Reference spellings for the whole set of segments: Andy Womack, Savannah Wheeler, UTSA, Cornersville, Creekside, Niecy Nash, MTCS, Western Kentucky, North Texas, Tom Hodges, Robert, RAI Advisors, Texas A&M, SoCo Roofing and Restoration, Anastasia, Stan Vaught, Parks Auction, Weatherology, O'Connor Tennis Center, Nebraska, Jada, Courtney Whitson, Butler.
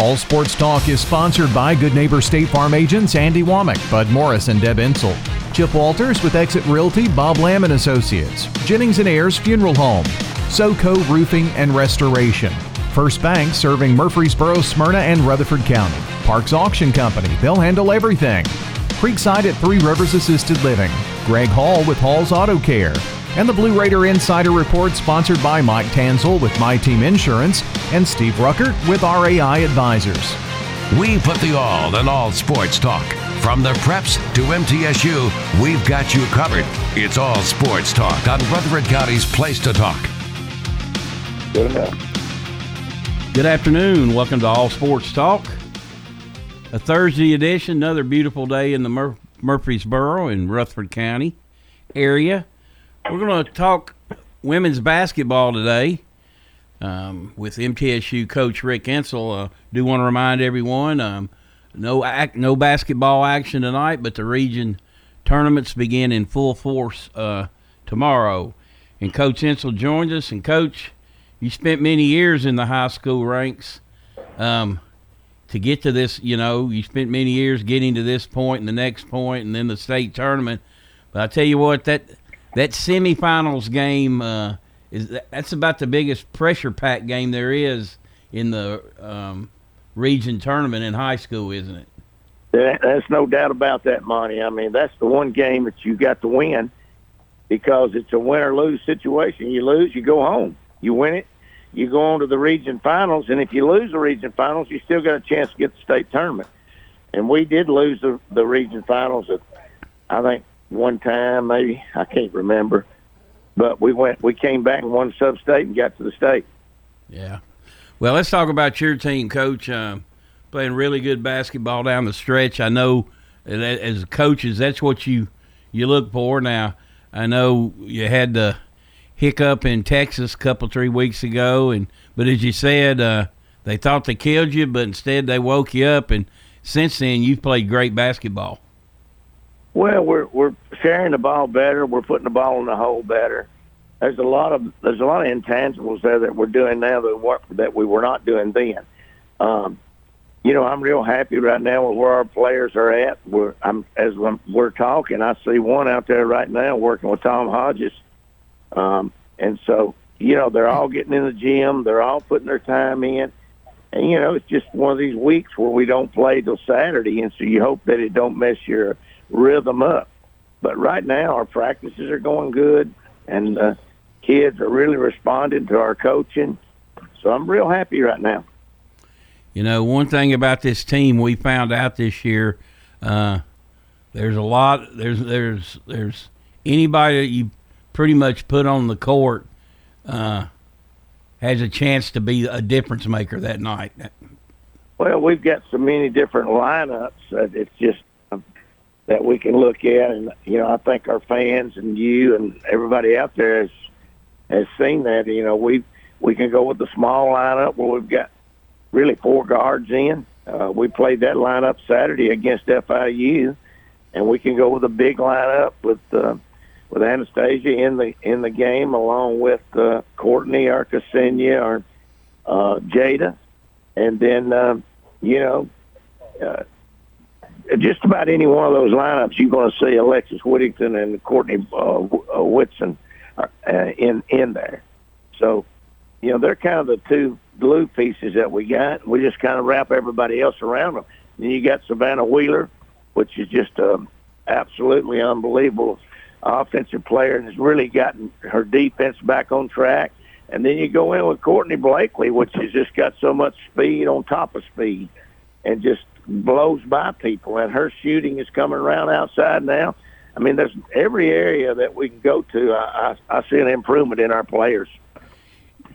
All Sports Talk is sponsored by Good Neighbor State Farm agents Andy Womack, Bud Morris, and Deb Insel. Chip Walters with Exit Realty, Bob Lamb and Associates. Jennings and Ayers Funeral Home. SoCo Roofing and Restoration. First Bank, serving Murfreesboro, Smyrna, and Rutherford County. Parks Auction Company, they'll handle everything. Creekside at Three Rivers Assisted Living. Greg Hall with Hall's Auto Care. And the Blue Raider Insider Report, sponsored by Mike Tanzel with My Team Insurance and Steve Ruckert with RAI Advisors. We put the all in All Sports Talk. From the preps to MTSU, we've got you covered. It's All Sports Talk on Rutherford County's Place to Talk. Good enough. Good afternoon. Welcome to All Sports Talk. A Thursday edition, another beautiful day in the Murfreesboro and Rutherford County area. We're going to talk women's basketball today with MTSU coach Rick Insell. Do want to remind everyone, no basketball action tonight, but the region tournaments begin in full force tomorrow. And Coach Insell joins us. And, Coach, you spent many years in the high school ranks to get to this. You know, you spent many years getting to this point and the next point and then the state tournament. But I tell you what, that semifinals game, that's about the biggest pressure-packed game there is in the region tournament in high school, isn't it? There's no doubt about that, Monty. I mean, that's the one game that you got to win because it's a win or lose situation. You lose, you go home. You win it, you go on to the region finals, and if you lose the region finals, you still got a chance to get the state tournament. And we did lose the region finals at, I think, one time maybe. I can't remember. But we came back and won sub-state and got to the state. Yeah. Well, let's talk about your team, Coach. Playing really good basketball down the stretch. I know as coaches, that's what you look for. Now, I know you had the hiccup in Texas a couple, 3 weeks ago, but as you said, they thought they killed you, but instead they woke you up. And since then, you've played great basketball. Well, we're sharing the ball better. We're putting the ball in the hole better. There's a lot of intangibles there that we're doing now that we were not doing then. You know, I'm real happy right now with where our players are at. We're talking, I see one out there right now working with Tom Hodges, and so you know they're all getting in the gym, they're all putting their time in, and you know it's just one of these weeks where we don't play till Saturday, and so you hope that it don't mess your rhythm up. But right now our practices are going good, and kids are really responding to our coaching. So I'm real happy right now. You know, one thing about this team we found out this year, there's anybody that you pretty much put on the court has a chance to be a difference maker that night. Well, we've got so many different lineups that it's just that we can look at, and you know I think our fans and you and everybody out there has seen that. You know we can go with the small lineup where we've got really four guards in. We played that lineup Saturday against FIU, and we can go with a big lineup with Anastasia in the game along with Courtney or Ksenia or Jada, and then you know. Just about any one of those lineups, you're going to see Alexis Whittington and Courtney Whitson in there. So, you know, they're kind of the two glue pieces that we got. We just kind of wrap everybody else around them. Then you got Savannah Wheeler, which is just an absolutely unbelievable offensive player and has really gotten her defense back on track. And then you go in with Courtney Blakely, which has just got so much speed on top of speed and just blows by people, and her shooting is coming around outside now. I mean, there's every area that we can go to. I see an improvement in our players.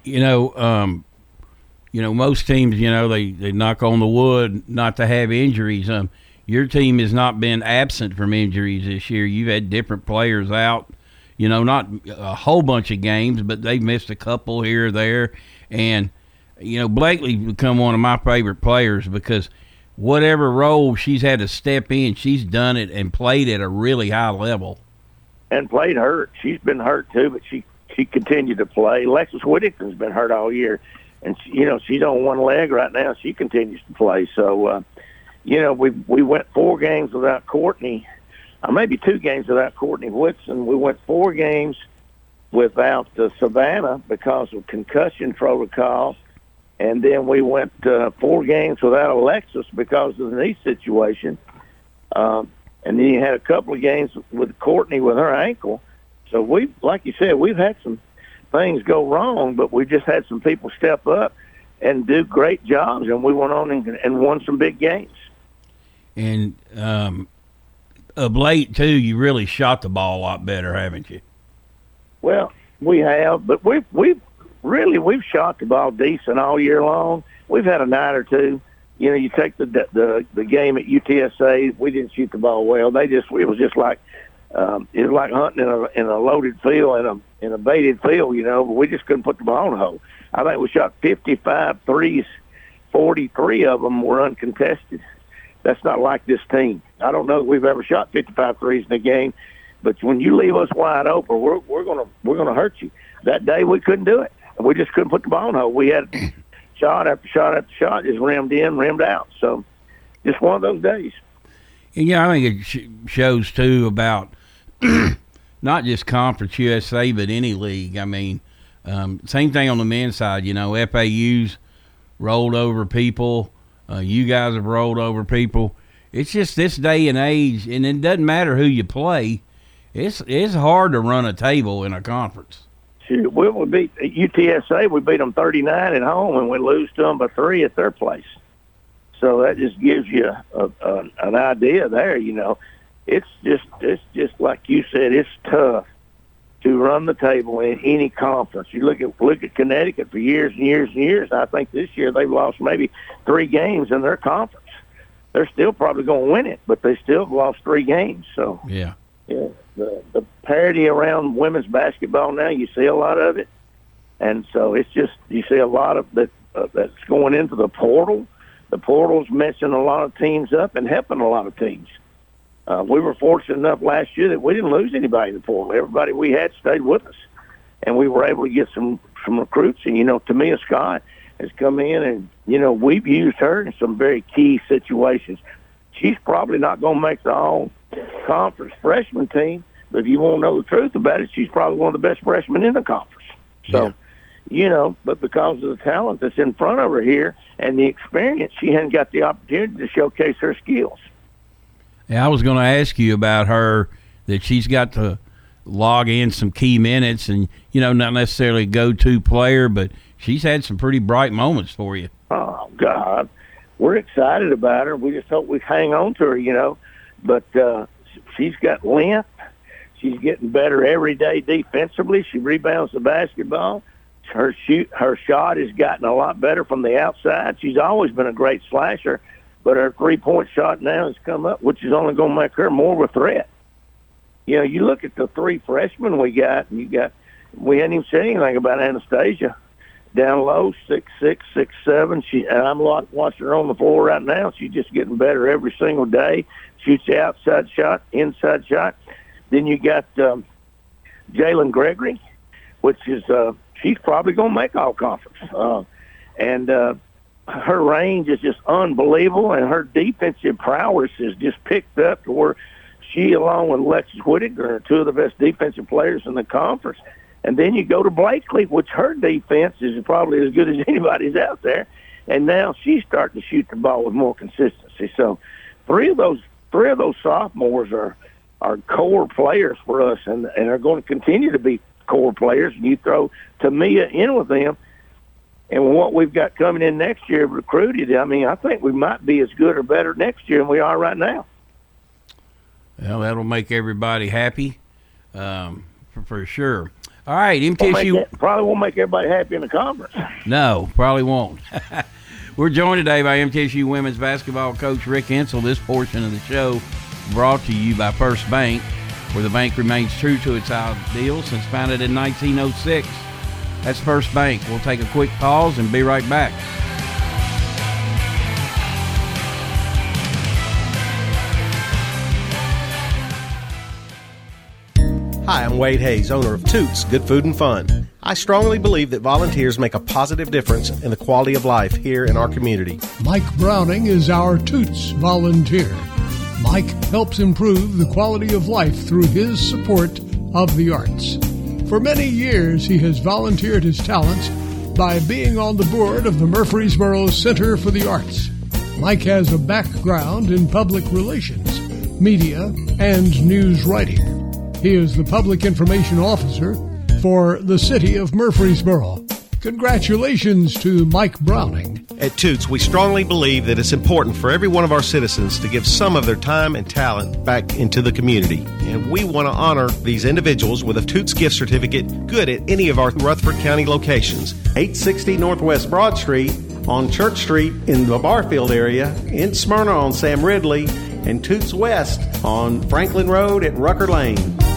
You know, most teams, you know, they knock on the wood not to have injuries. Your team has not been absent from injuries this year. You've had different players out. you know, not a whole bunch of games, but they've missed a couple here or there. And, you know, Blakely's become one of my favorite players because whatever role she's had to step in, she's done it and played at a really high level. And played hurt. She's been hurt too, but she continued to play. Alexis Whittington's been hurt all year. And, you know, she's on one leg right now. She continues to play. So, you know, we went 4 games without Courtney, or maybe 2 games without Courtney Whitson. We went 4 games without Savannah because of concussion protocol. And then we went 4 games without Alexis because of the knee situation. And then you had a couple of games with Courtney with her ankle. So, we, like you said, we've had some things go wrong, but we just had some people step up and do great jobs, and we went on and won some big games. And of late, too, you really shot the ball a lot better, haven't you? Well, we have, but we've shot the ball decent all year long. We've had a night or two. You know, you take the game at UTSA, we didn't shoot the ball well. It was like hunting in a loaded field in a baited field, you know, but we just couldn't put the ball in the hole. I think we shot 55 threes, 43 of them were uncontested. That's not like this team. I don't know that we've ever shot 55 threes in a game, but when you leave us wide open, we're gonna hurt you. That day we couldn't do it. We just couldn't put the ball in the hole. We had shot after shot after shot, just rimmed in, rimmed out. So just one of those days. And, yeah, I think it shows too about not just Conference USA, but any league. I mean, same thing on the men's side. You know, FAU's rolled over people. You guys have rolled over people. It's just this day and age, and it doesn't matter who you play. It's hard to run a table in a conference. Sure. Well, we beat UTSA. We beat them 39 at home, and we lose to them by 3 at their place. So that just gives you an idea there, you know. It's just like you said, it's tough to run the table in any conference. You look at Connecticut for years and years and years. I think this year they've lost maybe 3 games in their conference. They're still probably going to win it, but they still lost 3 games. So yeah, the parity around women's basketball now, you see a lot of it, and so it's just you see a lot of that's going into the portal. The portal's messing a lot of teams up and helping a lot of teams. We were fortunate enough last year that we didn't lose anybody in the portal. Everybody we had stayed with us, and we were able to get some recruits. And, you know, Tamia Scott has come in, and, you know, we've used her in some very key situations. She's probably not going to make the all-conference freshman team, but if you want to know the truth about it, she's probably one of the best freshmen in the conference. So. Yeah. You know, but because of the talent that's in front of her here and the experience, she hadn't got the opportunity to showcase her skills. Yeah, I was going to ask you about her, that she's got to log in some key minutes and, you know, not necessarily a go-to player, but she's had some pretty bright moments for you. Oh, God. We're excited about her. We just hope we hang on to her, you know. But she's got length. She's getting better every day defensively. She rebounds the basketball. Her shot has gotten a lot better from the outside. She's always been a great slasher, but her three-point shot now has come up, which is only going to make her more of a threat. You know, you look at the 3 freshmen we got, and we hadn't even said anything about Anastasia. Down low, 6'6", 6'7". And I'm watching her on the floor right now. She's just getting better every single day. Shoots the outside shot, inside shot. Then you got Jalen Gregory, which is she's probably going to make all conference. And her range is just unbelievable, and her defensive prowess is just picked up to where she, along with Alexis Whittington, are 2 of the best defensive players in the conference. And then you go to Blakely, which her defense is probably as good as anybody's out there, and now she's starting to shoot the ball with more consistency. So three of those sophomores are core players for us and are going to continue to be core players, and you throw Tamia in with them, and what we've got coming in next year recruited, I mean, I think we might be as good or better next year than we are right now. Well, that'll make everybody happy, for sure. All right, MTSU. Probably won't make everybody happy in the conference. No, probably won't. We're joined today by MTSU women's basketball coach Rick Insell. This portion of the show brought to you by First Bank. where the bank remains true to its ideals since founded in 1906. That's First Bank. We'll take a quick pause and be right back. Hi, I'm Wade Hayes, owner of Toots Good Food and Fun. I strongly believe that volunteers make a positive difference in the quality of life here in our community. Mike Browning is our Toots volunteer. Mike helps improve the quality of life through his support of the arts. For many years, he has volunteered his talents by being on the board of the Murfreesboro Center for the Arts. Mike has a background in public relations, media, and news writing. He is the Public Information Officer for the City of Murfreesboro. Congratulations to Mike Browning. At Toots, we strongly believe that it's important for every one of our citizens to give some of their time and talent back into the community. And we want to honor these individuals with a Toots gift certificate good at any of our Rutherford County locations. 860 Northwest Broad Street, on Church Street in the Barfield area, in Smyrna on Sam Ridley, and Toots West on Franklin Road at Rucker Lane.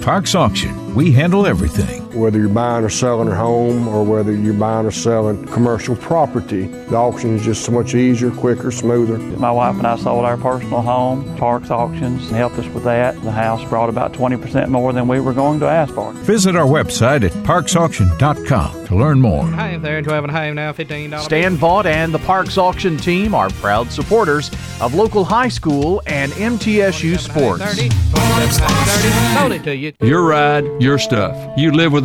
Parks Auction. We handle everything. Whether you're buying or selling a home or whether you're buying or selling commercial property, the auction is just so much easier, quicker, smoother. My wife and I sold our personal home. Parks Auctions helped us with that. The house brought about 20% more than we were going to ask for. Visit our website at parksauction.com to learn more. Hi there, $12.50 now, $15. Stan Vaught and the Parks Auction team are proud supporters of local high school and MTSU sports. Sold it to you. Your ride, your stuff. You live with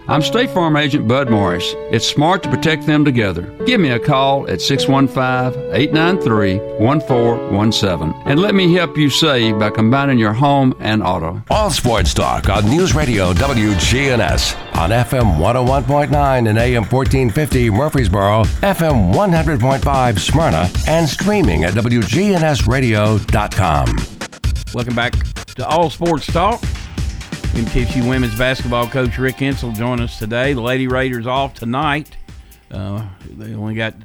I'm State Farm Agent Bud Morris. It's smart to protect them together. Give me a call at 615-893-1417 and let me help you save by combining your home and auto. All sports talk on News Radio WGNS on FM 101.9 and AM 1450 Murfreesboro, FM 100.5 Smyrna, and streaming at WGNSradio.com. Welcome back to All Sports Talk. MTSU women's basketball coach Rick Insell joined us today. The Lady Raiders off tonight. They only got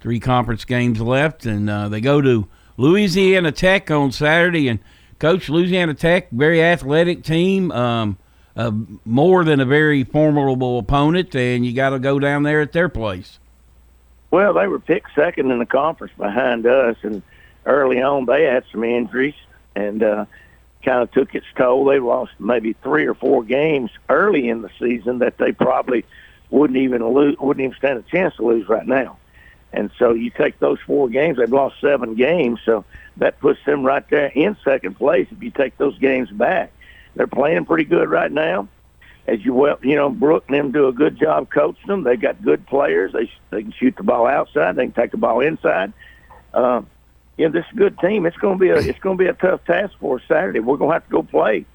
3 conference games left, and they go to Louisiana Tech on Saturday. And, Coach, Louisiana Tech, very athletic team, more than a very formidable opponent, and you got to go down there at their place. Well, they were picked second in the conference behind us, and early on they had some injuries, and kind of took its toll. They lost maybe 3 or 4 games early in the season that they probably wouldn't even stand a chance to lose right now. And so you take those 4 games, they've lost 7 games, so that puts them right there in second place if you take those games back. They're playing pretty good right now. As Brooke and them do a good job coaching them. They've got good players. They can shoot the ball outside. They can take the ball inside. This is a good team. It's going to be a tough task for us Saturday. We're going to have to go play,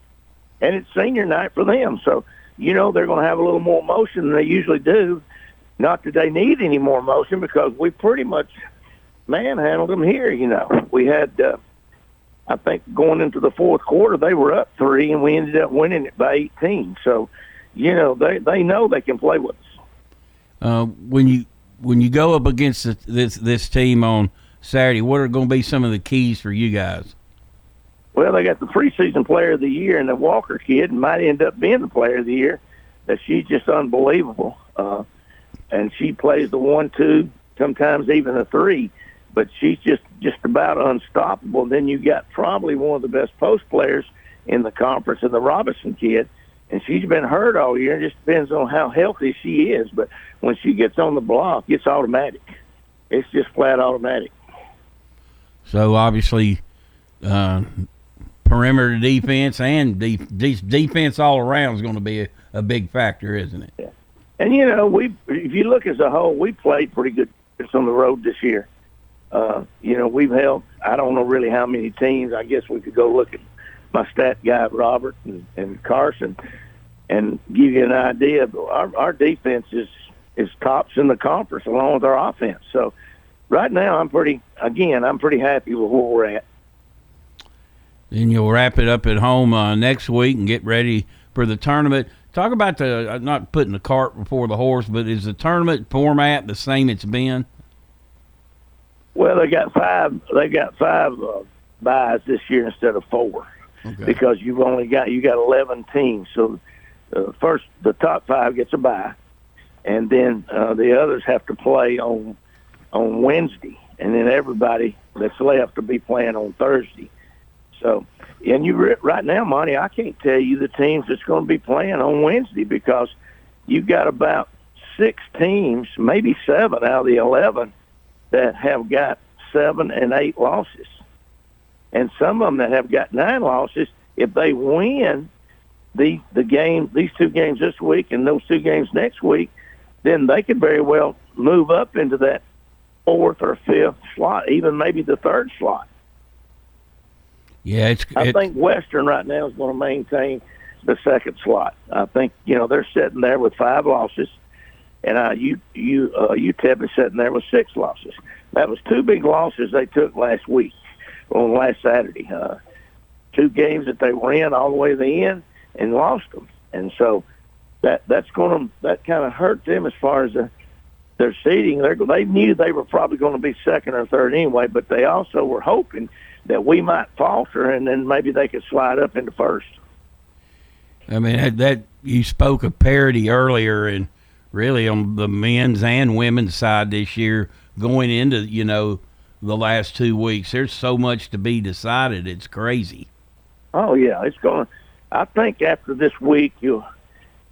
and it's senior night for them. So they're going to have a little more emotion than they usually do. Not that they need any more emotion because we pretty much manhandled them here. We had, I think, going into the fourth quarter they were up 3, and we ended up winning it by 18. So they know they can play with us. When you go up against this team on Saturday, what are going to be some of the keys for you guys? Well, they got the preseason player of the year, and the Walker kid might end up being the player of the year. That she's just unbelievable, and she plays the 1-2, sometimes even a 3. But she's just about unstoppable. Then you got probably one of the best post players in the conference, and the Robinson kid, and she's been hurt all year. It just depends on how healthy she is. But when she gets on the block, it's automatic. It's just flat automatic. So, obviously, perimeter defense and defense all around is going to be a big factor, isn't it? Yeah. And, you know, if you look as a whole, we played pretty good on the road this year. You know, we've held, I don't know really how many teams. I guess we could go look at my stat guy, Robert, and Carson, and give you an idea. Our defense is tops in the conference along with our offense. So right now I'm pretty happy with where we're at. Then you'll wrap it up at home next week and get ready for the tournament. Talk about the not putting the cart before the horse, but is the tournament format the same it's been? Well, they got five buys this year instead of four, okay, because you got 11 teams. So first the top five gets a bye, and then the others have to play on Wednesday, and then everybody that's left will be playing on Thursday. So, and right now, Monty, I can't tell you the teams that's going to be playing on Wednesday because you've got about six teams, maybe seven out of the 11, that have got 7 and 8 losses. And some of them that have got 9 losses, if they win the game, these two games this week and those two games next week, then they could very well move up into that 4th or 5th slot, even maybe the 3rd slot. Yeah, I think Western right now is going to maintain the 2nd slot. I think, you know, they're sitting there with 5 losses, and UTEP is sitting there with 6 losses. That was 2 big losses they took last week on last Saturday. 2 games that they were in all the way to the end and lost them, and so that kind of hurt them as far as their seeding. They knew they were probably going to be 2nd or 3rd anyway, but they also were hoping that we might falter, and then maybe they could slide up into 1st. I mean, that you spoke of parity earlier, and really on the men's and women's side this year, going into, you know, the last 2 weeks, there's so much to be decided. It's crazy. Oh yeah, it's going. I think after this week, you'll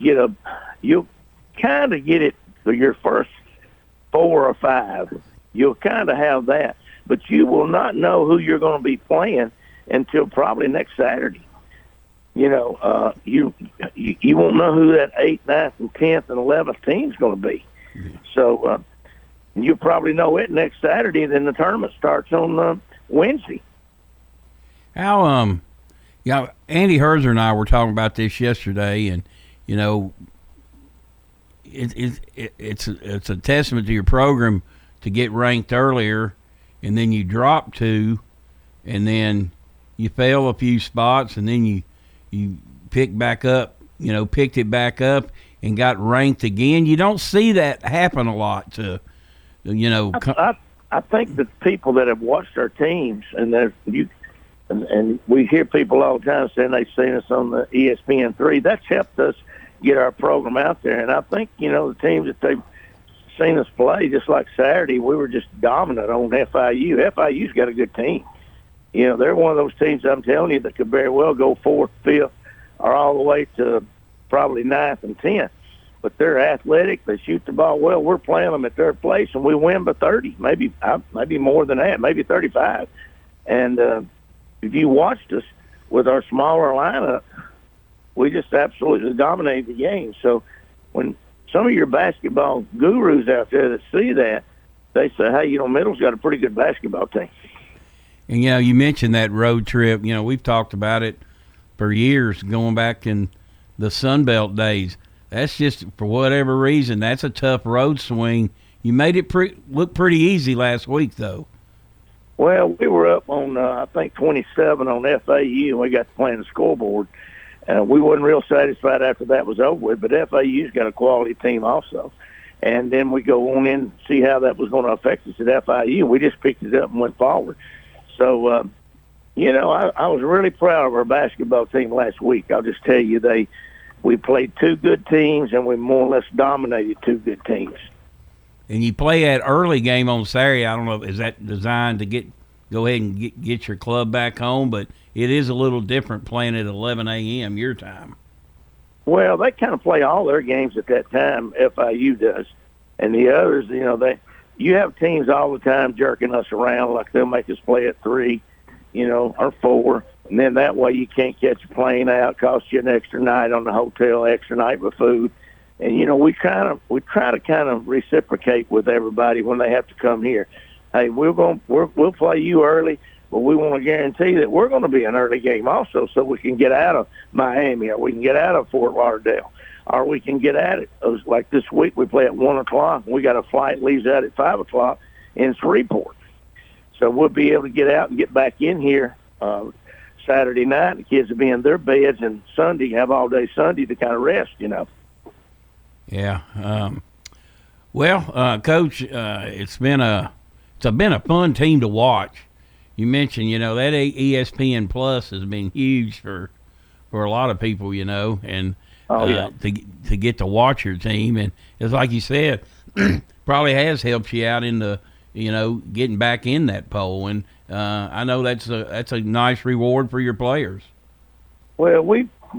kind of get it for your first 4 or 5. You'll kind of have that. But you will not know who you're going to be playing until probably next Saturday. You know, you won't know who that 8th, 9th, and 10th, and 11th team is going to be. Mm-hmm. So you'll probably know it next Saturday, then the tournament starts on Wednesday. How, Andy Herzer and I were talking about this yesterday, and, you know, it's a testament to your program to get ranked earlier, and then you drop 2, and then you fail a few spots, and then you picked it back up and got ranked again. You don't see that happen a lot to, you know. I think the people that have watched our teams, and we hear people all the time saying they've seen us on the ESPN3, that's helped us get our program out there. And I think, you know, the teams that they've seen us play, just like Saturday, we were just dominant on FIU. FIU's got a good team. You know, they're one of those teams, I'm telling you, that could very well go 4th, 5th, or all the way to probably 9th and 10th. But they're athletic. They shoot the ball well. We're playing them at their place, and we win by 30, maybe more than that, maybe 35. And if you watched us with our smaller lineup, we just absolutely dominated the game. So when some of your basketball gurus out there that see that, they say, hey, you know, Middle's got a pretty good basketball team. And, you know, you mentioned that road trip. You know, we've talked about it for years going back in the Sun Belt days. That's just, for whatever reason, that's a tough road swing. You made it look pretty easy last week, though. Well, we were up on, I think, 27 on FAU, and we got to play in the scoreboard. We wasn't real satisfied after that was over with, but FAU's got a quality team also. And then we go on in and see how that was going to affect us at FIU. We just picked it up and went forward. So, you know, I was really proud of our basketball team last week. I'll just tell you, we played 2 good teams, and we more or less dominated 2 good teams. And you play that early game on Saturday. I don't know, is that designed to go ahead and get your club back home, but it is a little different playing at 11 a.m. your time. Well, they kind of play all their games at that time, FIU does. And the others, you know, you have teams all the time jerking us around, like they'll make us play at 3, you know, or 4, And then that way you can't catch a plane out, cost you an extra night on the hotel, extra night with food. And, you know, we try to reciprocate with everybody when they have to come here. Hey, we'll play you early, but we want to guarantee that we're going to be an early game also, so we can get out of Miami, or we can get out of Fort Lauderdale, or we can get at it. It was like this week we play at 1 o'clock, and we got a flight leaves out at 5 o'clock in Shreveport, so we'll be able to get out and get back in here Saturday night. The kids will be in their beds, and Sunday have all day Sunday to kind of rest, you know. Yeah. Coach, it's been a fun team to watch. You mentioned, you know, that ESPN Plus has been huge for a lot of people, you know, and to get to watch your team. And it's like you said, probably has helped you out in the, you know, getting back in that poll. And I know that's a nice reward for your players. Well,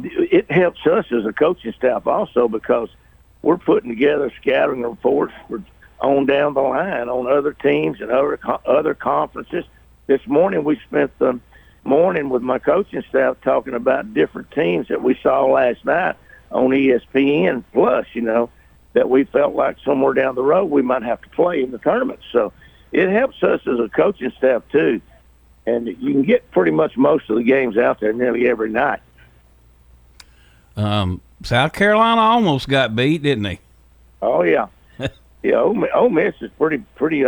it helps us as a coaching staff also, because we're putting together scouting reports for on down the line on other teams and other conferences. This morning we spent the morning with my coaching staff talking about different teams that we saw last night on ESPN Plus, you know, that we felt like somewhere down the road we might have to play in the tournament. So it helps us as a coaching staff too. And you can get pretty much most of the games out there nearly every night. South Carolina almost got beat, didn't they? Oh, yeah. Yeah, Ole Miss is pretty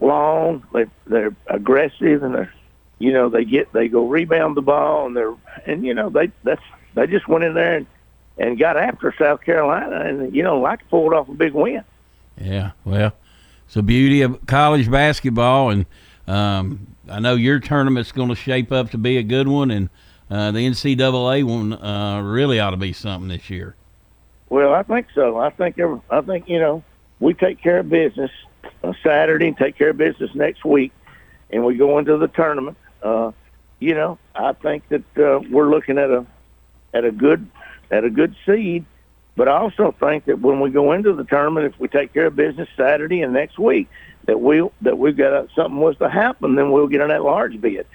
long. They're aggressive, and they're, you know, they go rebound the ball, and they just went in there and got after South Carolina, and you know, like pulled off a big win. Yeah, well, it's the beauty of college basketball, and I know your tournament's going to shape up to be a good one, and the NCAA one really ought to be something this year. Well, I think so. I think you know, we take care of business on Saturday and take care of business next week, and we go into the tournament. You know, I think that we're looking at a good seed, but I also think that when we go into the tournament, if we take care of business Saturday and next week, that we've got something was to happen, then we'll get an at-large bid.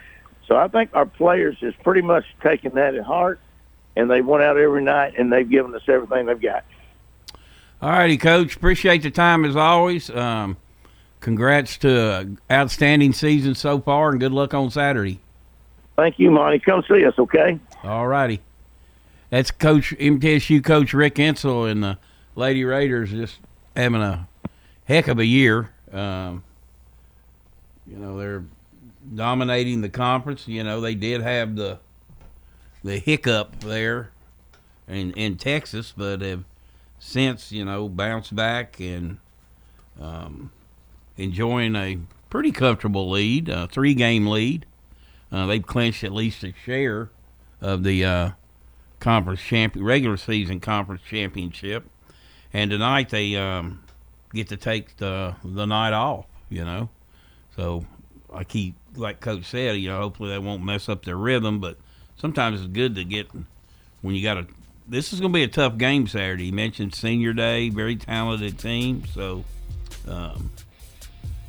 So I think our players is pretty much taking that at heart, and they went out every night, and they've given us everything they've got. All righty, Coach. Appreciate the time as always. Congrats to an outstanding season so far, and good luck on Saturday. Thank you, Monty. Come see us, okay? All righty. That's Coach MTSU Coach Rick Insell, and the Lady Raiders just having a heck of a year. You know, they're dominating the conference. You know, they did have the hiccup there in Texas, but have since, you know, bounced back and enjoying a pretty comfortable lead, a 3-game lead. They've clinched at least a share of the regular season conference championship. And tonight they get to take the night off, you know. So like Coach said, you know, hopefully they won't mess up their rhythm, but sometimes it's good to get when you got a – this is going to be a tough game Saturday. You mentioned senior day, very talented team. So,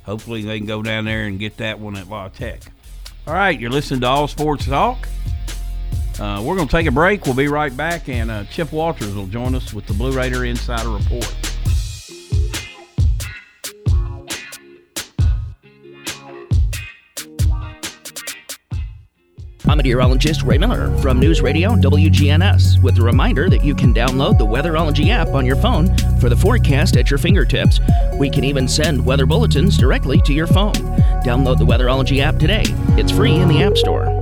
hopefully they can go down there and get that one at La Tech. All right, you're listening to All Sports Talk. We're going to take a break. We'll be right back, and Chip Walters will join us with the Blue Raider Insider Report. I'm meteorologist Ray Miller from News Radio WGNS with a reminder that you can download the Weatherology app on your phone for the forecast at your fingertips. We can even send weather bulletins directly to your phone. Download the Weatherology app today. It's free in the App Store.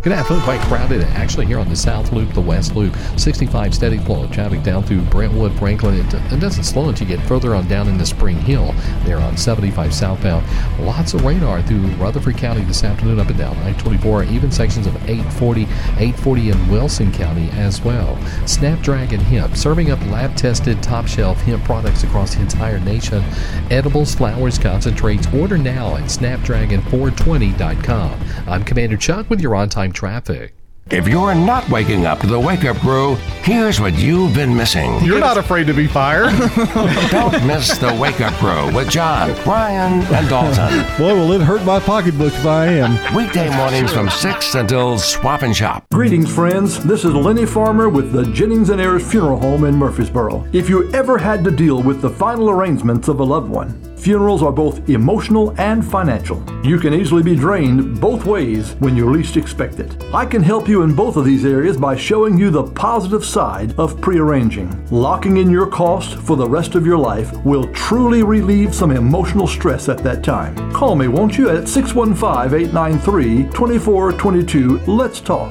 Good afternoon. Quite crowded actually here on the South Loop, the West Loop. 65 steady flow of traffic down through Brentwood, Franklin. It doesn't slow until you get further on down into Spring Hill there on 75 southbound. Lots of radar through Rutherford County this afternoon up and down I-24, even sections of 840 in Wilson County as well. Snapdragon Hemp, serving up lab-tested top-shelf hemp products across the entire nation. Edibles, flowers, concentrates. Order now at snapdragon420.com. I'm Commander Chuck with your on-time traffic. If you're not waking up to the wake-up crew, here's what you've been missing. You're not afraid to be fired. Don't miss the wake-up crew with John, Brian, and Dalton. Boy, will it hurt my pocketbook if I am. Weekday mornings from 6 until Swap and Shop. Greetings, friends. This is Lenny Farmer with the Jennings & Ayers Funeral Home in Murfreesboro. If you ever had to deal with the final arrangements of a loved one, funerals are both emotional and financial. You can easily be drained both ways when you least expect it. I can help you in both of these areas by showing you the positive side of prearranging. Locking in your costs for the rest of your life will truly relieve some emotional stress at that time. Call me, won't you, at 615-893-2422. Let's talk.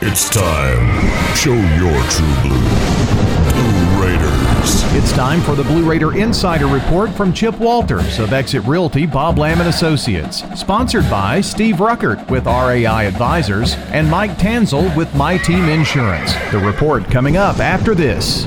It's time. Show your true blue. Blue Raiders. It's time for the Blue Raider Insider Report from Chip Walters of Exit Realty, Bob Lamb & Associates. Sponsored by Steve Ruckert with RAI Advisors and Mike Tanzel with My Team Insurance. The report coming up after this.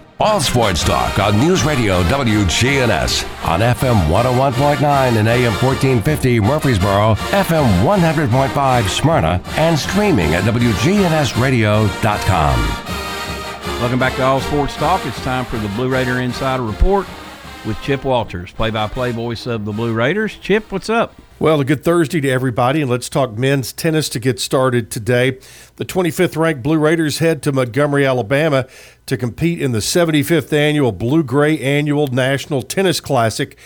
All sports talk on News Radio WGNS on FM 101.9 and AM 1450 Murfreesboro, FM 100.5 Smyrna, and streaming at WGNSradio.com. Welcome back to All Sports Talk. It's time for the Blue Raider Insider Report with Chip Walters, play-by-play voice of the Blue Raiders. Chip, what's up? Well, a good Thursday to everybody, and let's talk men's tennis to get started today. The 25th-ranked Blue Raiders head to Montgomery, Alabama, to compete in the 75th annual Blue-Gray Annual National Tennis Classic,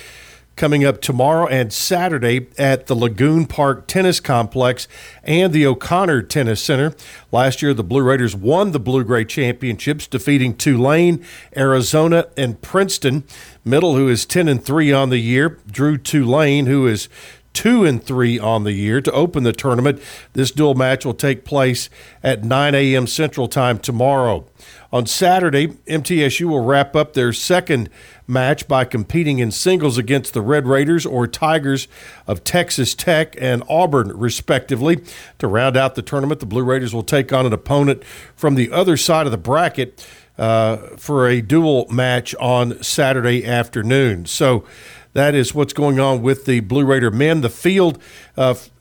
coming up tomorrow and Saturday at the Lagoon Park Tennis Complex and the O'Connor Tennis Center. Last year, the Blue Raiders won the Blue-Gray Championships, defeating Tulane, Arizona, and Princeton. Middle, who is 10-3 on the year, drew Tulane, who is 2-3 on the year, to open the tournament. This dual match will take place at 9 a.m. Central Time tomorrow. On Saturday, MTSU will wrap up their second match by competing in singles against the Red Raiders or Tigers of Texas Tech and Auburn, respectively. To round out the tournament, the Blue Raiders will take on an opponent from the other side of the bracket for a dual match on Saturday afternoon. So that is what's going on with the Blue Raider men. The field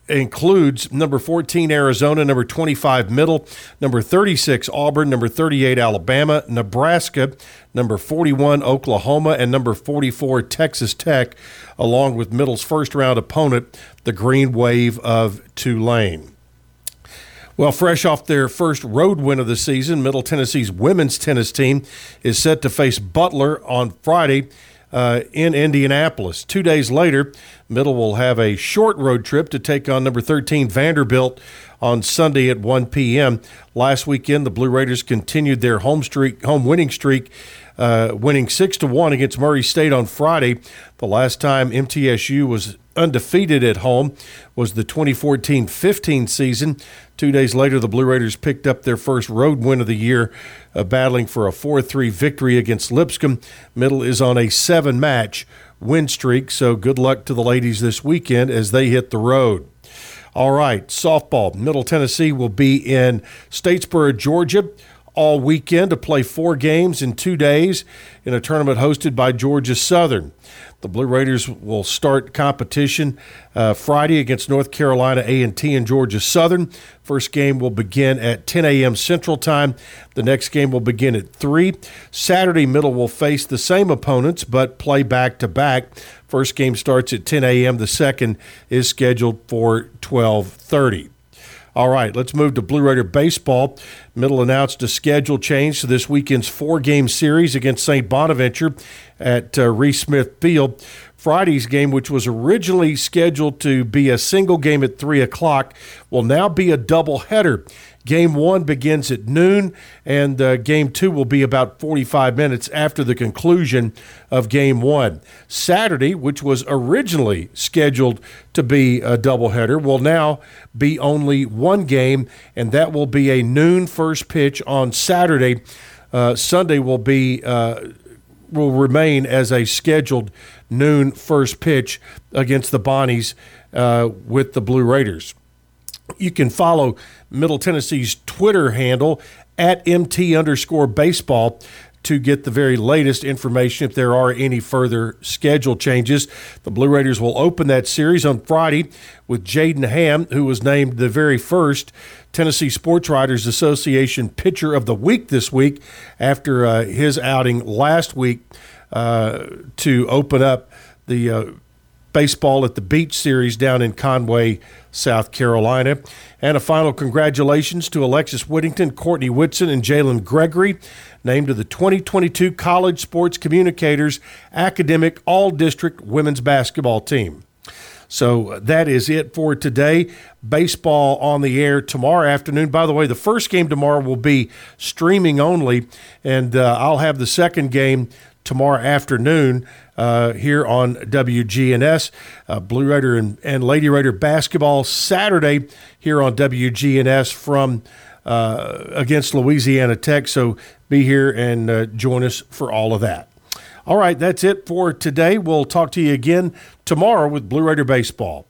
includes number 14, Arizona, number 25, Middle, number 36, Auburn, number 38, Alabama, Nebraska, number 41, Oklahoma, and number 44, Texas Tech, along with Middle's first-round opponent, the Green Wave of Tulane. Well, fresh off their first road win of the season, Middle Tennessee's women's tennis team is set to face Butler on Friday in Indianapolis. 2 days later, Middle will have a short road trip to take on number 13 Vanderbilt on Sunday at 1 p.m. Last weekend, the Blue Raiders continued their home winning streak, winning 6-1 against Murray State on Friday. The last time MTSU was undefeated at home was the 2014-15 season. 2 days later, the Blue Raiders picked up their first road win of the year, battling for a 4-3 victory against Lipscomb. Middle is on a 7-match win streak, so good luck to the ladies this weekend as they hit the road. All right, softball. Middle Tennessee will be in Statesboro, Georgia, all weekend to play 4 games in 2 days in a tournament hosted by Georgia Southern. The Blue Raiders will start competition Friday against North Carolina A&T and Georgia Southern. First game will begin at 10 a.m. Central Time. The next game will begin at 3. Saturday, Middle will face the same opponents but play back-to-back. First game starts at 10 a.m. The second is scheduled for 12:30. All right, let's move to Blue Raider baseball. Middle announced a schedule change to this weekend's 4-game series against St. Bonaventure at Reese Smith Field. Friday's game, which was originally scheduled to be a single game at 3 o'clock, will now be a doubleheader. Game 1 begins at noon, and Game 2 will be about 45 minutes after the conclusion of Game 1. Saturday, which was originally scheduled to be a doubleheader, will now be only 1 game, and that will be a noon first pitch on Saturday. Sunday will remain as a scheduled noon first pitch against the Bonnies with the Blue Raiders. You can follow Middle Tennessee's Twitter handle at MT_baseball to get the very latest information if there are any further schedule changes. The Blue Raiders will open that series on Friday with Jaden Ham, who was named the very first Tennessee Sports Writers Association Pitcher of the Week this week after his outing last week to open up the Baseball at the Beach series down in Conway, South Carolina. And a final congratulations to Alexis Whittington, Courtney Whitson, and Jalen Gregory, named to the 2022 College Sports Communicators Academic All-District Women's Basketball Team. So that is it for today. Baseball on the air tomorrow afternoon. By the way, the first game tomorrow will be streaming only, and I'll have the second game tomorrow afternoon here on WGNS. Blue Raider and Lady Raider basketball Saturday here on WGNS from against Louisiana Tech. So be here and join us for all of that. All right, that's it for today. We'll talk to you again tomorrow with Blue Raider baseball.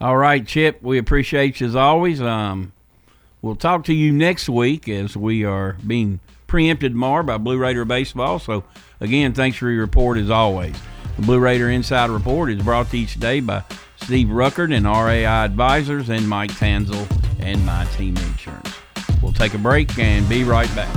All right, Chip, we appreciate you as always. We'll talk to you next week as we are being preempted more by Blue Raider baseball. So, again, thanks for your report as always. The Blue Raider Inside Report is brought to you today by Steve Ruckert and RAI Advisors and Mike Tanzel and My Team Insurance. We'll take a break and be right back.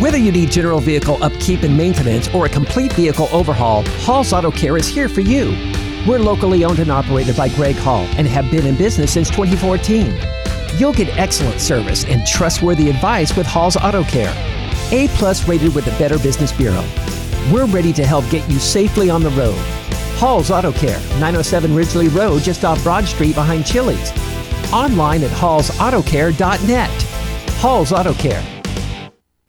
Whether you need general vehicle upkeep and maintenance or a complete vehicle overhaul, Hall's Auto Care is here for you. We're locally owned and operated by Greg Hall and have been in business since 2014. You'll get excellent service and trustworthy advice with Hall's Auto Care. A+ rated with the Better Business Bureau. We're ready to help get you safely on the road. Hall's Auto Care, 907 Ridgely Road, just off Broad Street behind Chili's. Online at hallsautocare.net. Hall's Auto Care.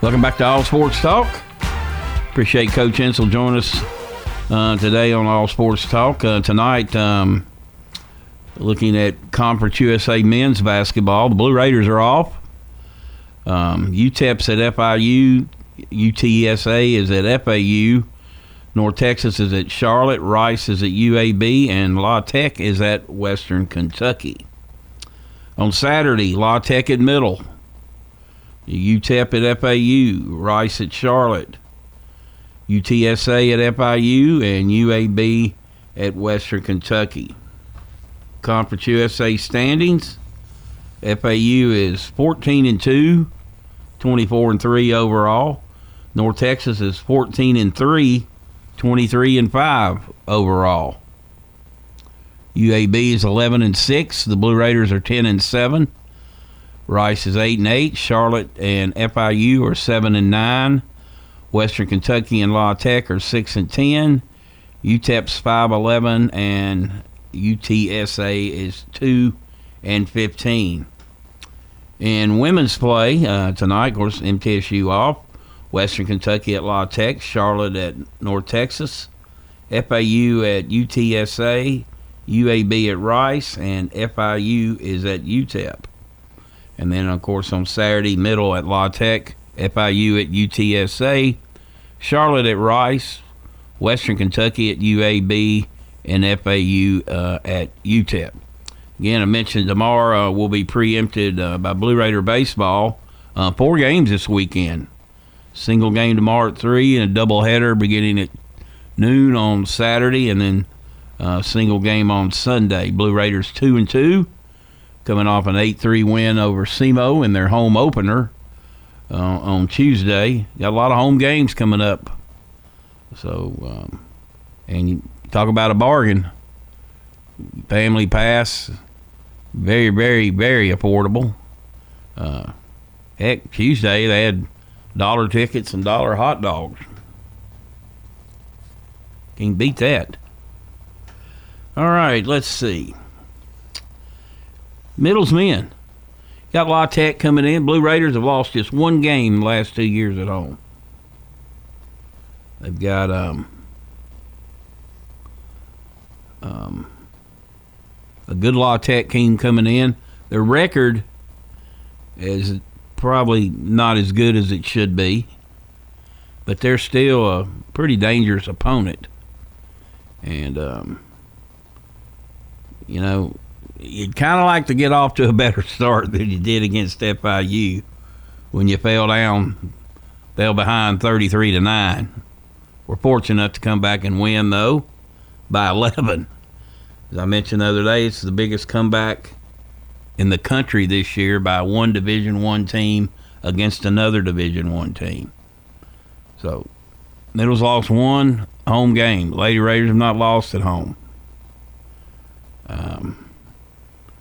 Welcome back to All Sports Talk. Appreciate Coach Insell joining us today on All Sports Talk. Tonight, Looking at Conference USA men's basketball, the Blue Raiders are off. UTEP's at FIU. UTSA is at FAU. North Texas is at Charlotte. Rice is at UAB. And La Tech is at Western Kentucky. On Saturday, La Tech at Middle. UTEP at FAU. Rice at Charlotte. UTSA at FIU. And UAB at Western Kentucky. Conference USA standings. FAU is 14-2, 24-3 overall. North Texas is 14-3, 23-5 overall. UAB is 11-6. The Blue Raiders are 10-7. Rice is 8-8. Charlotte and FIU are 7-9. Western Kentucky and La Tech are 6-10. UTEP's 5-11 and UTSA is 2-15. In women's play tonight, of course, MTSU off, Western Kentucky at La Tech, Charlotte at North Texas, FAU at UTSA, UAB at Rice, and FIU is at UTEP. And then, of course, on Saturday, Middle at La Tech, FIU at UTSA, Charlotte at Rice, Western Kentucky at UAB, and FAU at UTEP. Again, I mentioned tomorrow will be preempted by Blue Raider baseball. 4 games this weekend. Single game tomorrow at 3 and a doubleheader beginning at noon on Saturday, and then a single game on Sunday. Blue Raiders 2-2, coming off an 8-3 win over SEMO in their home opener on Tuesday. Got a lot of home games coming up. So, and you talk about a bargain. Family pass, very, very, very affordable. Heck, Tuesday they had dollar tickets and dollar hot dogs. Can't beat that. All right, let's see. Middle's men. Got La Tech coming in. Blue Raiders have lost just one game the last 2 years at home. They've got a good La Tech team coming in. Their record is probably not as good as it should be, but they're still a pretty dangerous opponent. And, you know, you'd kind of like to get off to a better start than you did against FIU when you fell behind 33-9. We're fortunate enough to come back and win, though, by 11. As I mentioned the other day, it's the biggest comeback in the country this year by one Division I team against another Division I team. So, Middle's lost one home game. Lady Raiders have not lost at home.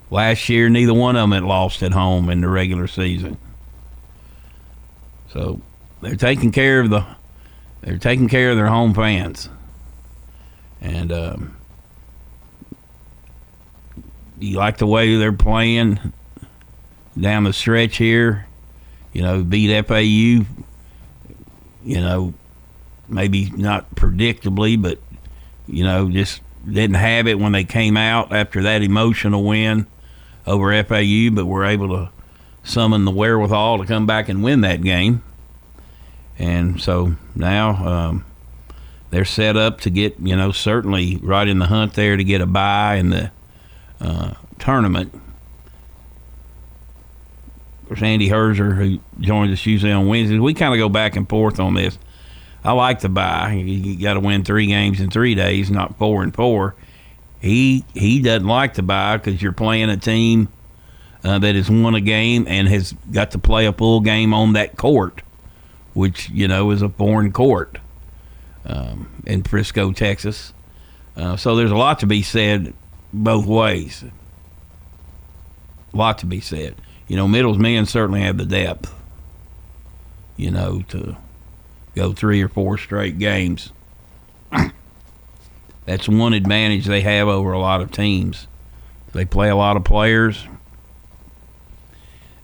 Last year, neither one of them had lost at home in the regular season. So, they're taking care of their home fans, and. You like the way they're playing down the stretch here. You know, beat FAU, you know, maybe not predictably, but, you know, just didn't have it when they came out after that emotional win over FAU, but were able to summon the wherewithal to come back and win that game. And so now they're set up to get, you know, certainly right in the hunt there to get a bye in the tournament. Of course, Andy Herzer, who joins us usually on Wednesdays, we kind of go back and forth on this. I like the bye. You got to win 3 games in 3 days, not 4 and 4. He doesn't like the bye because you're playing a team that has won a game and has got to play a full game on that court, which, you know, is a foreign court in Frisco, Texas. So there's a lot to be said both ways. A lot to be said. You know, Middle's men certainly have the depth, you know, to go 3 or 4 straight games. That's one advantage they have over a lot of teams. They play a lot of players.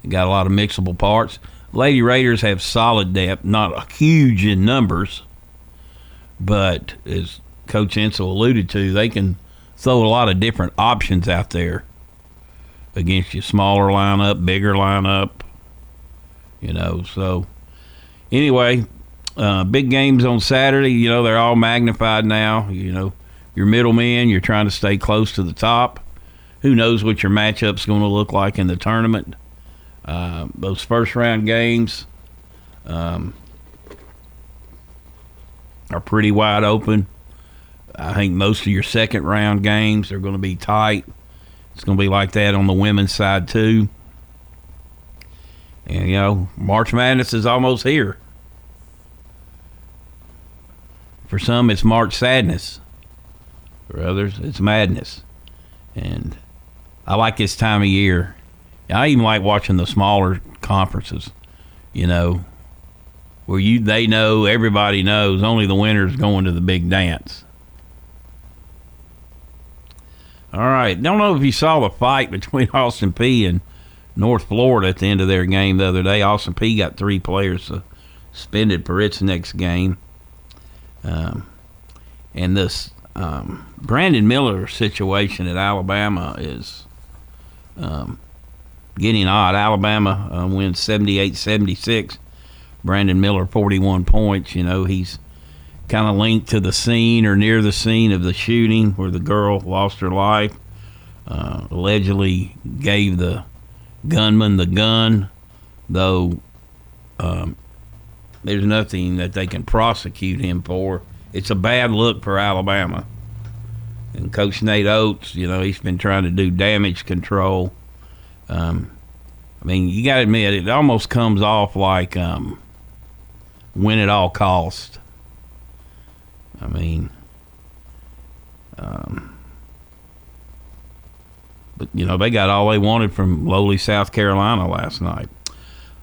They got a lot of mixable parts. Lady Raiders have solid depth, not huge in numbers, but as Coach Insell alluded to, they can So a lot of different options out there against your smaller lineup, bigger lineup, you know. So anyway, big games on Saturday, you know, they're all magnified now. You know, your middlemen, you're trying to stay close to the top. Who knows what your matchup's going to look like in the tournament. Those first-round games are pretty wide open. I think most of your second-round games are going to be tight. It's going to be like that on the women's side, too. And, you know, March Madness is almost here. For some, it's March Sadness. For others, it's madness. And I like this time of year. I even like watching the smaller conferences, you know, where they know, everybody knows, only the winner's going to the big dance. All right. Don't know if you saw the fight between Austin Peay and North Florida at the end of their game the other day. Austin Peay got 3 players suspended for its next game. And this Brandon Miller situation at Alabama is getting odd. Alabama wins 78-76. Brandon Miller, 41 points. You know, he's kind of linked to the scene or near the scene of the shooting where the girl lost her life, allegedly gave the gunman the gun, though there's nothing that they can prosecute him for. It's a bad look for Alabama. And Coach Nate Oates, you know, he's been trying to do damage control. I mean, you got to admit, it almost comes off like win at all costs. I mean, but, you know, they got all they wanted from lowly South Carolina last night.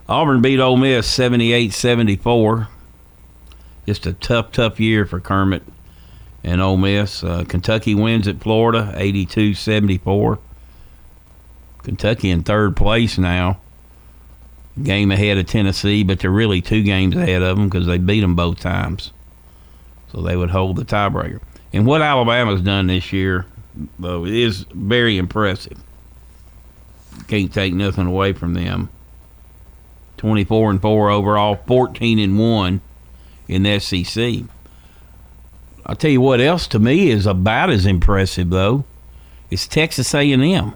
Auburn beat Ole Miss 78-74. Just a tough, tough year for Kermit and Ole Miss. Kentucky wins at Florida 82-74. Kentucky in third place now. Game ahead of Tennessee, but they're really 2 games ahead of them because they beat them both times. So they would hold the tiebreaker. And what Alabama's done this year, though, it is very impressive. Can't take nothing away from them. 24-4 overall, 14-1 in the SEC. I'll tell you what else to me is about as impressive, though. It's Texas A&M.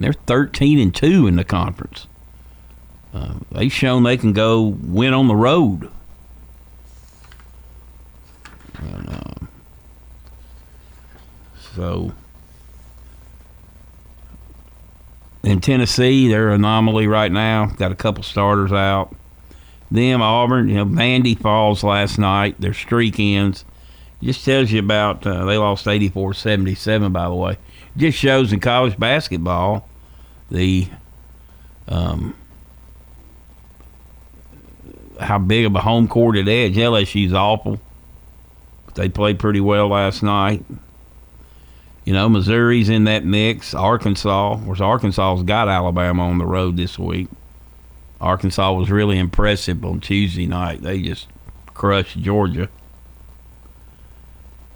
They're 13-2 in the conference. They've shown they can go win on the road. And, in Tennessee, they're an anomaly right now. Got a couple starters out. Them, Auburn, you know, Vandy falls last night. Their streak ends. Just tells you about, they lost 84-77, by the way. Just shows in college basketball the how big of a home courted edge. LSU's awful, but they played pretty well last night. You know, Missouri's in that mix. Arkansas, of course, Arkansas's got Alabama on the road this week. Arkansas was really impressive on Tuesday night. They just crushed Georgia.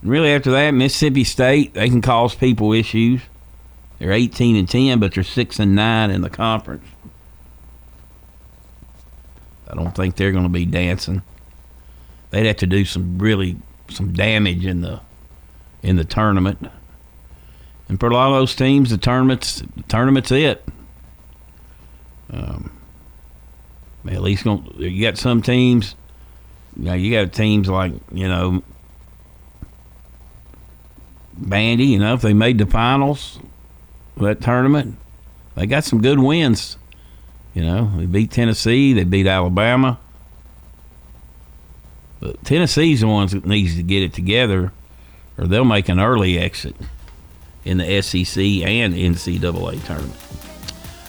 Really, after that, Mississippi State, they can cause people issues. They're 18-10, but they're 6-9 in the conference. I don't think they're going to be dancing. They'd have to do some damage in the tournament. And for a lot of those teams, the tournament's it. At least you got some teams. You know, you got teams like, you know, Bandy, you know, if they made the finals of that tournament, they got some good wins. You know, they beat Tennessee, they beat Alabama. But Tennessee's the ones that needs to get it together, or they'll make an early exit in the SEC and NCAA tournament.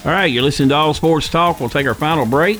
All right, you're listening to All Sports Talk. We'll take our final break,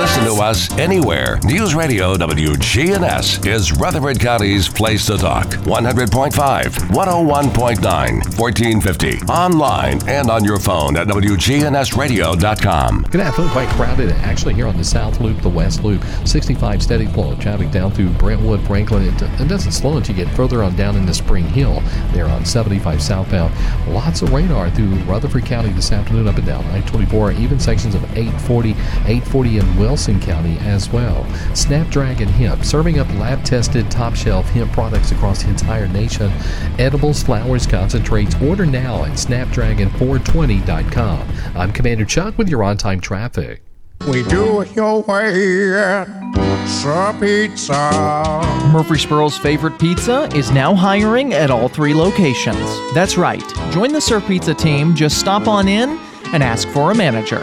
Listen listen to us anywhere. News Radio WGNS is Rutherford County's place to talk. 100.5, 101.9, 1450. Online and on your phone at WGNSradio.com. Good afternoon. Quite crowded actually here on the South Loop, the West Loop. 65 steady flow of traffic down through Brentwood, Franklin. It doesn't slow until you get further on down into Spring Hill. There on 75 southbound. Lots of radar through Rutherford County this afternoon up and down. I-24, even sections of 840 in Wilson County as well. Snapdragon Hemp, serving up lab-tested top-shelf hemp products across the entire nation. Edibles, flowers, concentrates. Order now at snapdragon420.com. I'm Commander Chuck with your on-time traffic. We do it your way at Sir Pizza. Murfree Spurl's favorite pizza is now hiring at all three locations. That's right. Join the Sir Pizza team. Just stop on in and ask for a manager.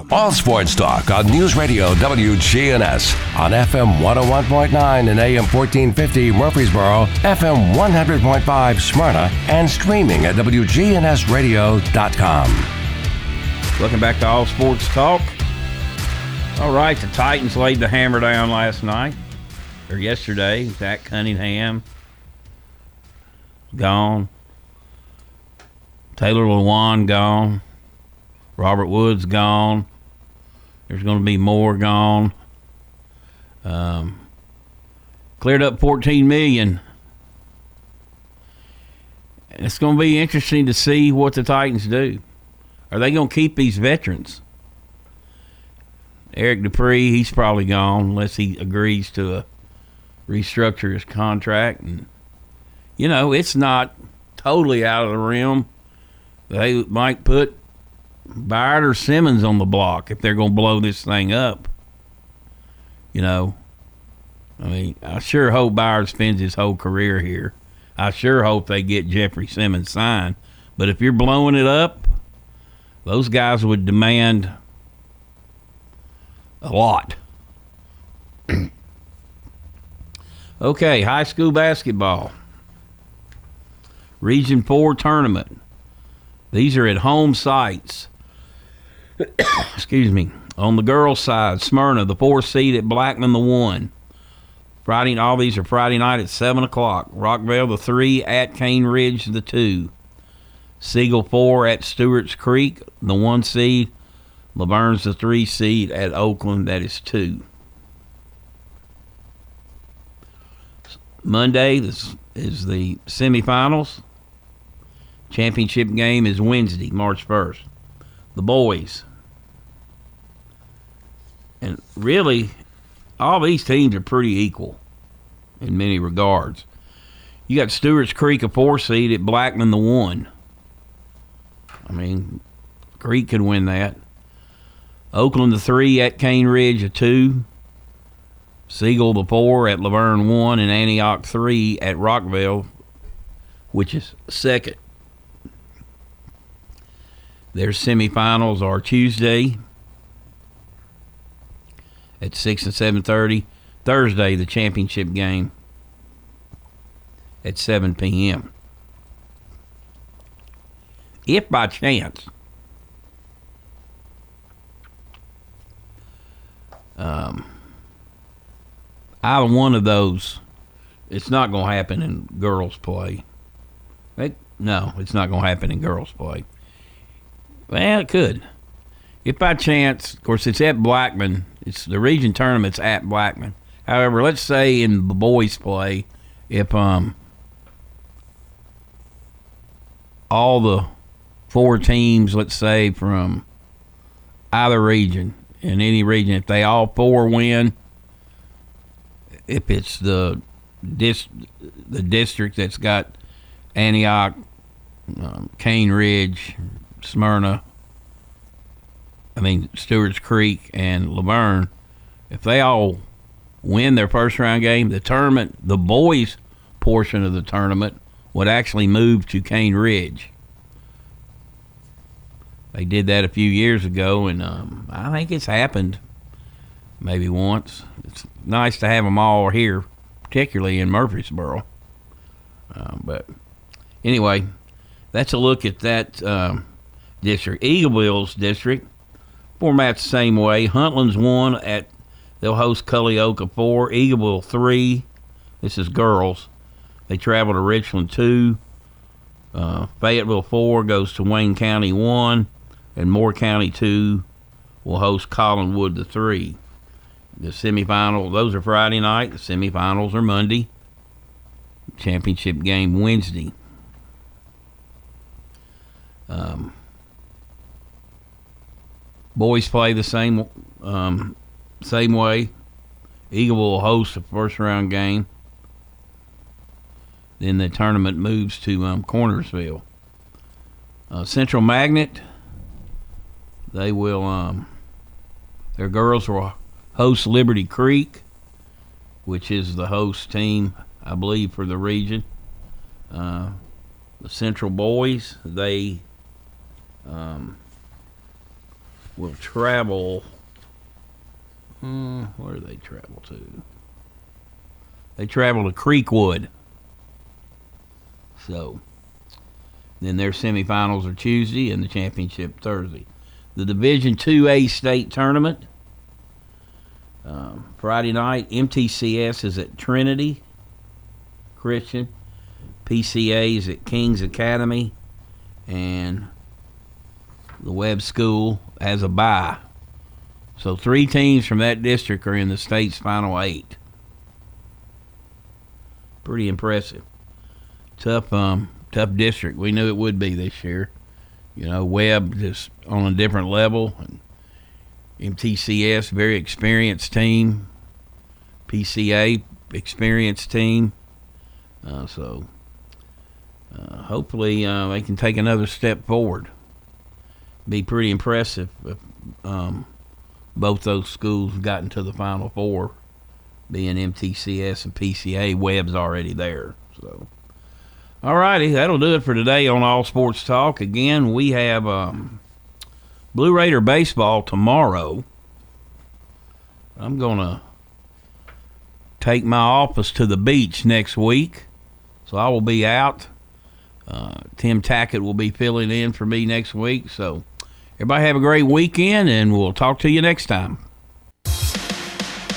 All sports talk on News Radio WGNS on FM 101.9 and AM 1450 Murfreesboro, FM 100.5 Smyrna, and streaming at WGNSradio.com. Welcome back to All Sports Talk. All right, the Titans laid the hammer down last night, or yesterday. Zach Cunningham gone. Taylor Lewan gone. Robert Woods gone. There's going to be more gone. Cleared up $14 million. And it's going to be interesting to see what the Titans do. Are they going to keep these veterans? Eric Dupree, he's probably gone unless he agrees to restructure his contract. And, you know, it's not totally out of the realm. They might put Byard or Simmons on the block if they're going to blow this thing up. You know, I mean, I sure hope Byard spends his whole career here. I sure hope they get Jeffrey Simmons signed. But if you're blowing it up, those guys would demand a lot. Okay, high school basketball. Region 4 tournament. These are at home sites. Excuse me. On the girls' side, Smyrna, the 4 seed at Blackman, the 1. Friday, all these are Friday night at 7 o'clock. Rockville, the 3, at Cane Ridge, the 2. Siegel, 4, at Stewart's Creek, the 1 seed. Laverne's the 3 seed at Oakland, that is 2. Monday, this is the semifinals. Championship game is Wednesday, March 1st. The boys. And really, all these teams are pretty equal in many regards. You got Stewart's Creek, a 4 seed, at Blackman, the 1. I mean, Creek could win that. Oakland, the 3, at Cane Ridge, a 2. Siegel, the 4, at Laverne, 1. And Antioch, 3, at Rockville, which is 2nd. Their semifinals are Tuesday at 6 and 7:30. Thursday, the championship game at 7 p.m. If by chance either one of those, it's not going to happen in girls' play. It's not going to happen in girls' play. Well, it could. If by chance, of course, it's at Blackman. It's the region tournament's at Blackman. However, let's say in the boys' play, if all the 4 teams, let's say, from either region, in any region, if they all 4 win, if it's the district that's got Antioch, Cane Ridge, Smyrna, Stewart's Creek and Laverne, if they all win their first round game, the tournament, the boys portion of the tournament, would actually move to Cane Ridge. They did that a few years ago, and I think it's happened maybe once. It's nice to have them all here, particularly in Murfreesboro. But anyway, that's a look at that district. Eagleville's district, format's the same way. Huntland's one at, they'll host Cullioca 4, Eagleville 3. This is girls. They travel to Richland 2. Fayetteville 4 goes to Wayne County 1. And Moore County 2 will host Collinwood the 3. The semifinal, those are Friday night. The semifinals are Monday. Championship game Wednesday. Boys play the same way. Eagle will host the first round game. Then the tournament moves to Cornersville. Central Magnet, they will, their girls will host Liberty Creek, which is the host team, I believe, for the region. The Central Boys, they will travel. Where do they travel to? They travel to Creekwood. So then their semifinals are Tuesday and the championship Thursday. The Division 2A state tournament, Friday night, MTCS is at Trinity Christian, PCA is at King's Academy, and the Webb School has a bye. So three teams from that district are in the state's final eight. Pretty impressive. Tough district. We knew it would be this year. Webb just on a different level. And MTCS, very experienced team. PCA, experienced team. So hopefully they can take another step forward. Be pretty impressive if both those schools gotten to the Final Four, being MTCS and PCA. Webb's already there, so. All righty, that'll do it for today on All Sports Talk. Again, we have Blue Raider baseball tomorrow. I'm going to take my office to the beach next week, so I will be out. Tim Tackett will be filling in for me next week. So everybody have a great weekend, and we'll talk to you next time.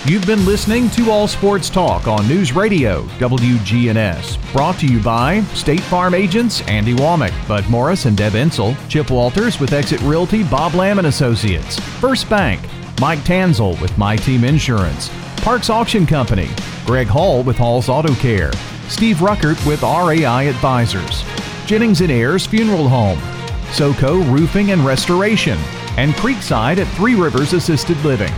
You've been listening to All Sports Talk on News Radio WGNS. Brought to you by State Farm agents Andy Womack, Bud Morris and Deb Insel, Chip Walters with Exit Realty, Bob Lamb and Associates, First Bank, Mike Tanzel with My Team Insurance, Parks Auction Company, Greg Hall with Hall's Auto Care, Steve Ruckert with RAI Advisors, Jennings and Ayers Funeral Home, SoCo Roofing and Restoration, and Creekside at Three Rivers Assisted Living.